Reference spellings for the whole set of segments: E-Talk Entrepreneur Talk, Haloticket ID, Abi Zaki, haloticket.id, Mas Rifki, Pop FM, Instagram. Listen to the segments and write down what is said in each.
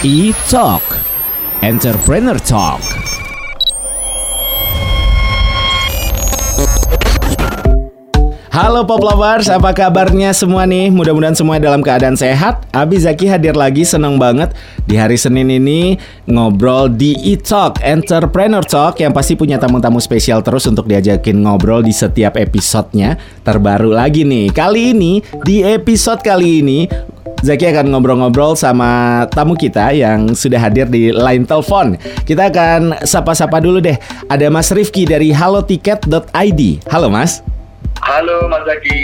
E-Talk Entrepreneur Talk. Halo Pop Lovers, apa kabarnya semua nih? Mudah-mudahan semua dalam keadaan sehat. Abi Zaki hadir lagi, senang banget di hari Senin ini ngobrol di E-Talk Entrepreneur Talk yang pasti punya tamu-tamu spesial terus untuk diajakin ngobrol di setiap episodenya. Terbaru lagi nih. Kali ini, di episode kali ini Zaki akan ngobrol-ngobrol sama tamu kita yang sudah hadir di line telepon. Kita akan sapa-sapa dulu deh. Ada Mas Rifki dari haloticket.id. Halo Mas. Halo Mas Zaki.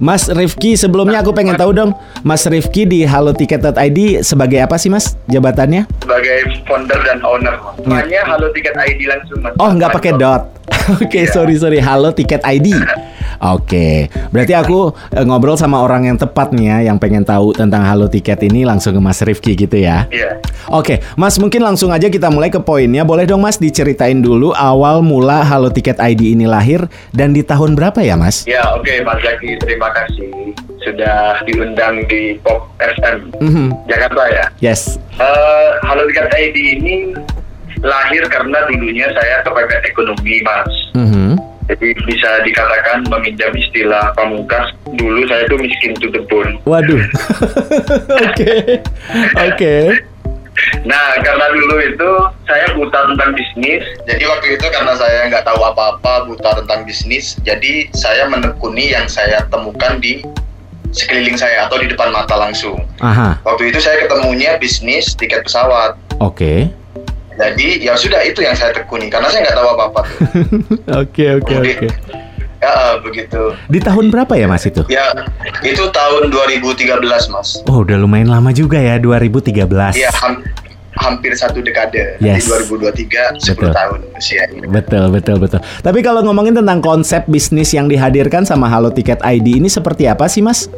Mas Rifki, sebelumnya aku pengen tahu dong, Mas Rifki di haloticket.id sebagai apa sih Mas jabatannya? Sebagai founder dan owner. Namanya haloticket.id langsung Mas. Oh, nggak pakai dot. Oke, sorry. Haloticket.id. Oke, berarti aku ngobrol sama orang yang tepat nih ya, yang pengen tahu tentang Halo Tiket ini langsung ke Mas Rifki gitu ya. Iya. Oke, Mas mungkin langsung aja kita mulai ke poinnya. Boleh dong Mas diceritain dulu awal mula Halo Tiket ID ini lahir dan di tahun berapa ya Mas? Ya oke, Mas Zaki, terima kasih sudah diundang di Pop FM Jakarta ya. Yes. Halo Tiket ID ini lahir karena dulunya saya kepepet ekonomi Mas. Jadi bisa dikatakan meminjam istilah pamungkas, dulu saya tuh miskin to the bone. Waduh. Oke. Nah, karena dulu itu saya buta tentang bisnis. Jadi waktu itu karena saya nggak tahu apa-apa, buta tentang bisnis, jadi saya menekuni yang saya temukan di sekeliling saya atau di depan mata langsung. Aha. Waktu itu saya ketemunya bisnis tiket pesawat. Oke. Jadi ya sudah, itu yang saya tekuni karena saya nggak tahu apa-apa. Oke. Ya, begitu. Di tahun berapa ya Mas itu? Ya, itu tahun 2013 Mas. Oh, udah lumayan lama juga ya, 2013. Iya, hampir satu dekade. Yes. Di 2023, 10 tahun usianya. Betul. Tapi kalau ngomongin tentang konsep bisnis yang dihadirkan sama Haloticket ID ini seperti apa sih Mas?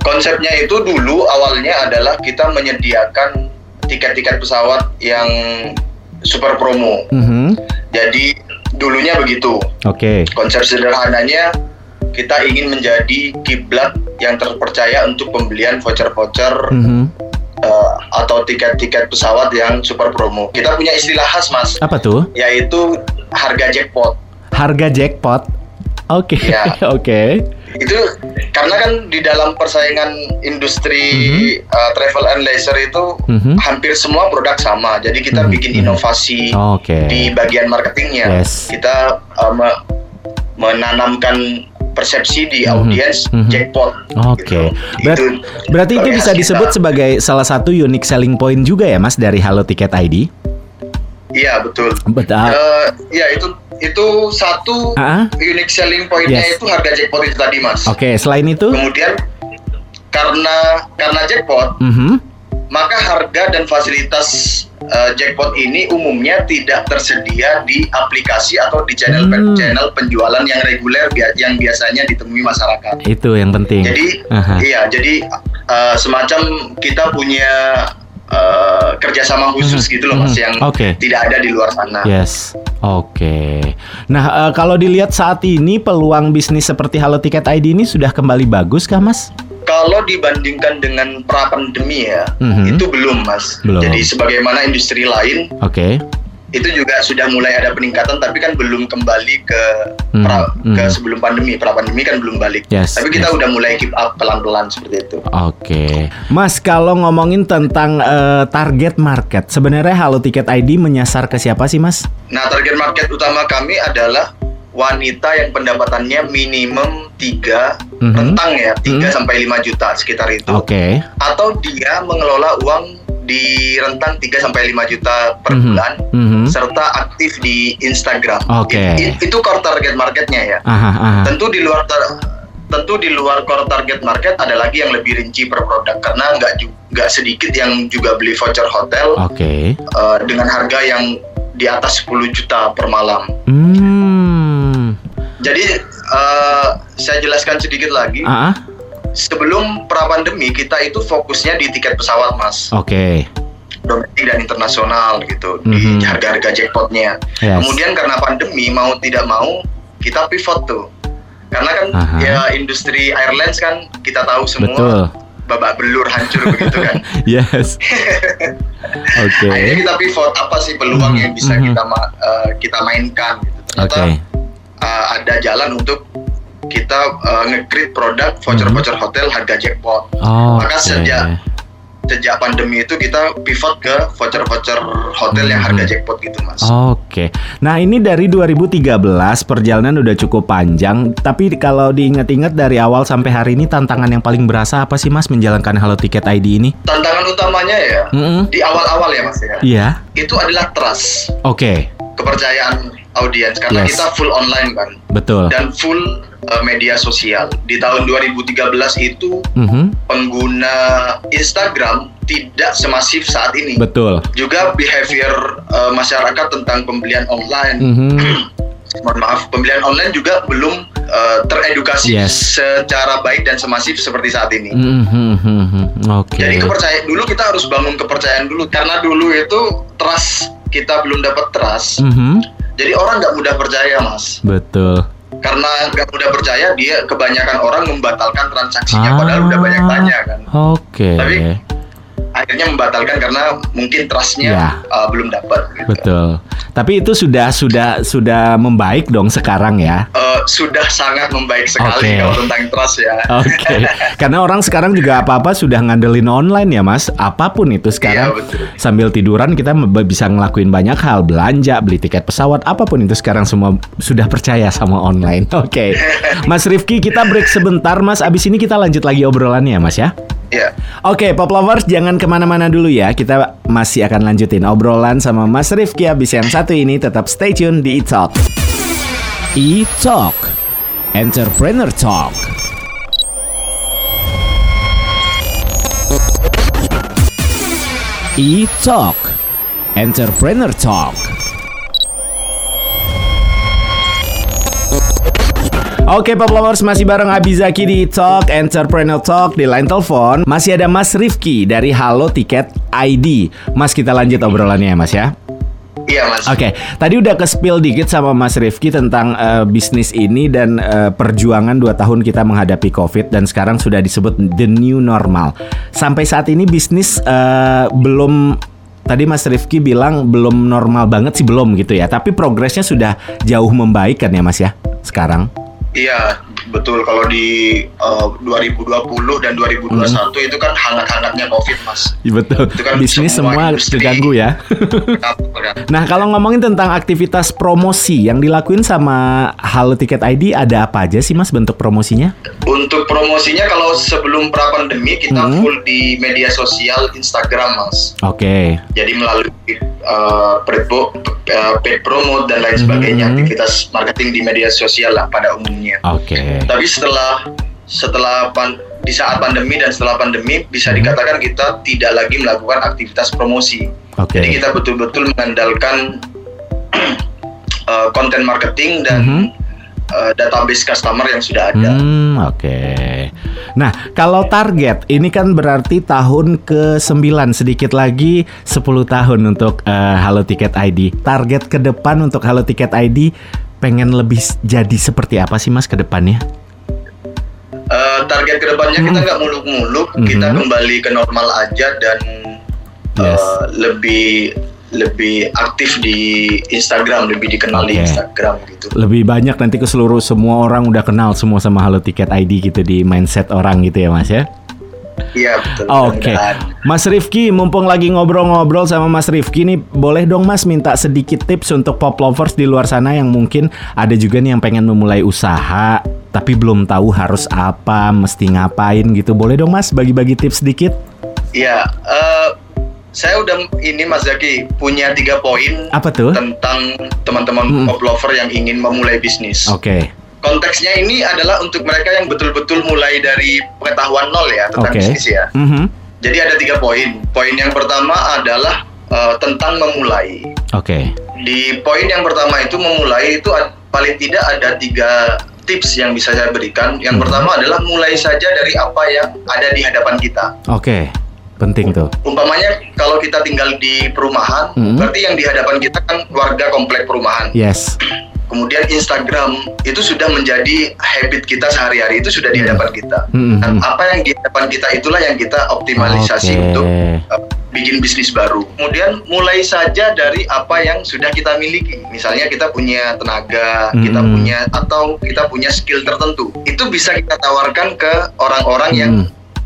Konsepnya itu dulu awalnya adalah kita menyediakan tiket-tiket pesawat yang super promo. Jadi dulunya begitu. Oke. Konsep sederhananya kita ingin menjadi kiblat yang terpercaya untuk pembelian voucher-voucher atau tiket-tiket pesawat yang super promo. Kita punya istilah khas Mas. Apa tuh? Yaitu harga jackpot. Harga jackpot. Oke. Ya. Oke. Itu karena kan di dalam persaingan industri travel and leisure itu hampir semua produk sama. Jadi kita bikin inovasi di bagian marketingnya. Yes. Kita menanamkan persepsi di audiens jackpot. Oke. Berarti itu bisa disebut sebagai salah satu unique selling point juga ya Mas dari Haloticket ID? Iya, betul. Ya, itu satu unique selling point-nya. Yes. Itu harga jackpot itu tadi Mas. Oke, selain itu? Kemudian karena jackpot, maka harga dan fasilitas jackpot ini umumnya tidak tersedia di aplikasi atau di channel penjualan yang reguler yang biasanya ditemui masyarakat. Itu yang penting. Jadi jadi semacam kita punya kerjasama khusus gitu loh Mas, yang tidak ada di luar sana. Yes. Oke. Nah, kalau dilihat saat ini peluang bisnis seperti Haloticket ID ini sudah kembali bagus kah Mas? Kalau dibandingkan dengan pra pandemi ya, itu belum Mas. Belum. Jadi sebagaimana industri lain, itu juga sudah mulai ada peningkatan, tapi kan belum kembali ke sebelum pandemi. Pra pandemi kan belum balik. Yes, tapi kita udah mulai keep up pelan-pelan seperti itu. Oke. Mas, kalau ngomongin tentang target market, sebenarnya Haloticket ID menyasar ke siapa sih Mas? Nah, target market utama kami adalah wanita yang pendapatannya minimum 3 rentang ya, 3-5 juta sekitar itu. Oke. Atau dia mengelola uang di rentang 3-5 juta per bulan, serta aktif di Instagram. Itu core target marketnya ya. Tentu di luar core target market ada lagi yang lebih rinci per produk, karena nggak sedikit yang juga beli voucher hotel dengan harga yang di atas 10 juta per malam. Jadi saya jelaskan sedikit lagi. Sebelum pra pandemi kita itu fokusnya di tiket pesawat Mas. Domestik dan internasional gitu, di harga-harga jackpotnya. Yes. Kemudian karena pandemi mau tidak mau kita pivot tuh. Karena kan ya industri airlines kan kita tahu semua. Betul. Babak belur hancur begitu kan. Yes. Okay. Akhirnya kita pivot, apa sih peluang yang bisa kita mainkan gitu. Ternyata ada jalan untuk kita nge-create produk voucher-voucher hotel harga jackpot. Maka sejak pandemi itu kita pivot ke voucher-voucher hotel yang harga jackpot gitu, Mas. Oke. Nah, ini dari 2013 perjalanan udah cukup panjang, tapi kalau diingat-ingat dari awal sampai hari ini tantangan yang paling berasa apa sih, Mas, menjalankan Haloticket ID ini? Tantangan utamanya ya di awal-awal ya, Mas ya. Iya. Itu adalah trust. Oke. Kepercayaan audiens karena kita full online kan. Betul. Dan full media sosial. Di tahun 2013 itu pengguna Instagram tidak semasif saat ini. Betul. Juga behavior masyarakat tentang pembelian online. Pembelian online juga belum teredukasi secara baik dan semasif seperti saat ini. Oke. Jadi kepercayaan dulu, kita harus bangun kepercayaan dulu karena dulu itu trust, kita belum dapat trust. Jadi orang nggak mudah percaya, Mas. Betul. Karena nggak mudah percaya, dia kebanyakan orang membatalkan transaksinya padahal udah banyak tanya kan. Oke. Tapi akhirnya membatalkan karena mungkin trustnya belum dapat. Gitu. Betul. Tapi itu sudah membaik dong sekarang ya. Sudah sangat membaik sekali kalau tentang trust ya. Oke. Karena orang sekarang juga apa-apa sudah ngandelin online ya, Mas. Apapun itu sekarang. Iya, sambil tiduran kita bisa ngelakuin banyak hal, belanja, beli tiket pesawat, apapun itu sekarang semua sudah percaya sama online. Oke. Mas Rifki, kita break sebentar, Mas. Abis ini kita lanjut lagi obrolannya, Mas ya. Yeah. Oke, Pop Lovers, jangan kemana-mana dulu ya. Kita masih akan lanjutin obrolan sama Mas Rifki abis yang satu ini. Tetap stay tune di E-Talk. E-Talk Entrepreneur Talk. E-Talk Entrepreneur Talk. Oke, Pop Lovers, masih bareng Abi Zaki di E-Talk Entrepreneur Talk. Di line telepon masih ada Mas Rifki dari Haloticket ID. Mas, kita lanjut obrolannya ya, Mas ya. Iya, Mas. Oke, tadi udah ke-spill dikit sama Mas Rifki tentang bisnis ini dan perjuangan 2 tahun kita menghadapi COVID dan sekarang sudah disebut the new normal. Sampai saat ini bisnis belum. Tadi Mas Rifki bilang belum normal banget sih, belum gitu ya. Tapi progresnya sudah jauh membaik kan ya, Mas ya, sekarang. Iya, betul. Kalau di 2020 dan 2021 itu kan hangat-hangatnya COVID, Mas. Betul. Itu kan bisnis semua terganggu ya. Nah, kalau ngomongin tentang aktivitas promosi yang dilakuin sama Haloticket ID, ada apa aja sih, Mas, bentuk promosinya? Untuk promosinya, kalau sebelum pra-pandemi kita full di media sosial Instagram, Mas. Oke. Jadi melalui paid promote dan lain sebagainya, aktivitas marketing di media sosial lah pada umumnya. Tapi setelah di saat pandemi dan setelah pandemi bisa dikatakan kita tidak lagi melakukan aktivitas promosi. Jadi kita betul-betul mengandalkan content marketing dan database customer yang sudah ada. Nah, kalau target ini kan berarti tahun ke-9, sedikit lagi 10 tahun untuk Haloticket ID. Target ke depan untuk Haloticket ID pengen lebih jadi seperti apa sih, Mas, ke depannya? Target ke depannya kita nggak muluk-muluk, kita kembali ke normal aja dan lebih aktif di Instagram, lebih dikenal di Instagram gitu. Lebih banyak nanti ke seluruh, semua orang udah kenal semua sama Haloticket ID gitu di mindset orang gitu ya, Mas ya. Iya, betul. Oke. Mas Rifki, mumpung lagi ngobrol-ngobrol sama Mas Rifki nih, boleh dong, Mas, minta sedikit tips untuk pop lovers di luar sana yang mungkin ada juga nih yang pengen memulai usaha tapi belum tahu harus apa, mesti ngapain gitu. Boleh dong, Mas, bagi-bagi tips sedikit? Iya, saya udah ini, Mas Zaki, punya 3 poin tentang teman-teman pop lover yang ingin memulai bisnis. Oke. Konteksnya ini adalah untuk mereka yang betul-betul mulai dari pengetahuan nol ya tentang bisnis ya. Jadi ada 3 poin. Poin yang pertama adalah tentang memulai. Di poin yang pertama itu memulai itu paling tidak ada 3 tips yang bisa saya berikan. Yang pertama adalah mulai saja dari apa yang ada di hadapan kita. Penting tuh. Umpamanya kalau kita tinggal di perumahan, berarti yang di hadapan kita kan warga komplek perumahan. Kemudian Instagram itu sudah menjadi habit kita sehari-hari, itu sudah di hadapan kita. Dan apa yang di hadapan kita itulah yang kita optimalisasi untuk bikin bisnis baru. Kemudian mulai saja dari apa yang sudah kita miliki. Misalnya kita punya tenaga, kita punya atau kita punya skill tertentu. Itu bisa kita tawarkan ke orang-orang yang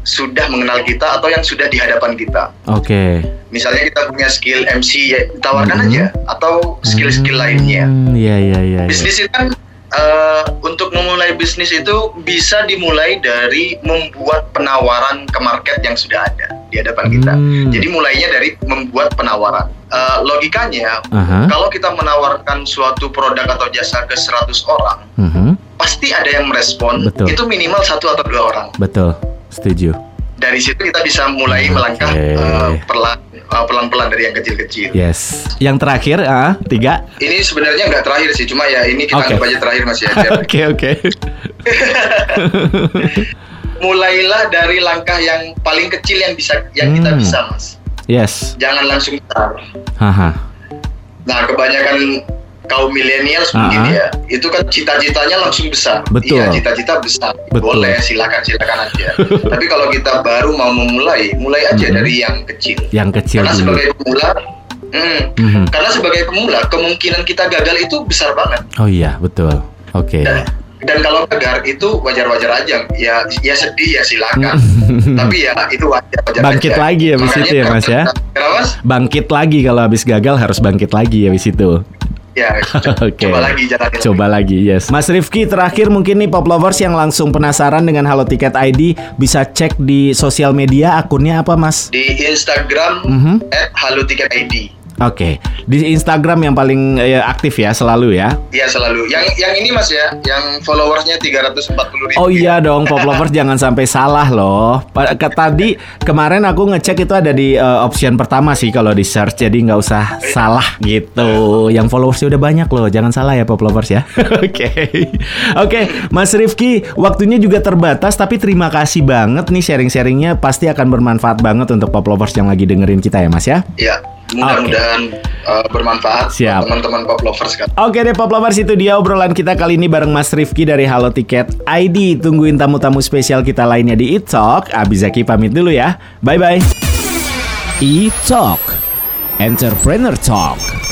sudah mengenal kita atau yang sudah di hadapan kita. Oke. Okay. Misalnya kita punya skill MC, ya tawarkan aja, atau skill-skill lainnya. Iya. Bisnis itu kan untuk memulai bisnis itu bisa dimulai dari membuat penawaran ke market yang sudah ada di hadapan kita. Jadi mulainya dari membuat penawaran. Logikanya, kalau kita menawarkan suatu produk atau jasa ke 100 orang, pasti ada yang merespon. Betul. Itu minimal 1 atau 2 orang. Betul, setuju. Dari situ kita bisa mulai melangkah pelan-pelan dari yang kecil-kecil. Yes. Yang terakhir, tiga. Ini sebenarnya nggak terakhir sih, cuma ya ini kita anggap aja terakhir masih aja. Oke. Mulailah dari langkah yang paling kecil yang bisa, yang kita bisa, Mas. Yes. Jangan langsung besar. Nah, kebanyakan kaum milenial begini ya, itu kan cita-citanya langsung besar. Betul. Iya, cita-cita besar. Betul. Boleh, silakan aja. Tapi kalau kita baru mau memulai, mulai aja dari yang kecil. Yang kecil. Karena dulu, sebagai pemula, karena sebagai pemula kemungkinan kita gagal itu besar banget. Oh iya, betul. Oke. Okay. Dan kalau gagal itu wajar-wajar aja. Ya sedih ya, silakan. Tapi ya itu wajar-wajar. Bangkit aja lagi abis itu ya, Mas ya. Bangkit lagi, kalau habis gagal harus bangkit lagi abis itu. Ya, coba lagi. Yes. Mas Rifki, terakhir mungkin nih Pop Lovers yang langsung penasaran dengan Haloticket ID bisa cek di sosial media, akunnya apa, Mas? Di Instagram @haloticket.id. Oke. Di Instagram yang paling aktif ya, selalu ya? Iya, selalu. Yang ini Mas ya, yang followersnya 340.000. Oh iya dong, Pop Lovers jangan sampai salah loh. Tadi kemarin aku ngecek itu ada di option pertama sih kalau di search, jadi nggak usah salah gitu. Yang followersnya udah banyak loh, jangan salah ya Pop Lovers ya. Oke, Mas Rifki, waktunya juga terbatas, tapi terima kasih banget nih sharing-sharingnya, pasti akan bermanfaat banget untuk Pop Lovers yang lagi dengerin kita ya Mas ya. Iya. Mudah-mudahan bermanfaat buat teman-teman Pop Lovers kan. Oke deh Pop Lovers, itu dia obrolan kita kali ini bareng Mas Rifki dari Haloticket ID. Tungguin tamu-tamu spesial kita lainnya di E-Talk. Abi Zaki pamit dulu ya. Bye-bye. E-Talk Entrepreneur Talk.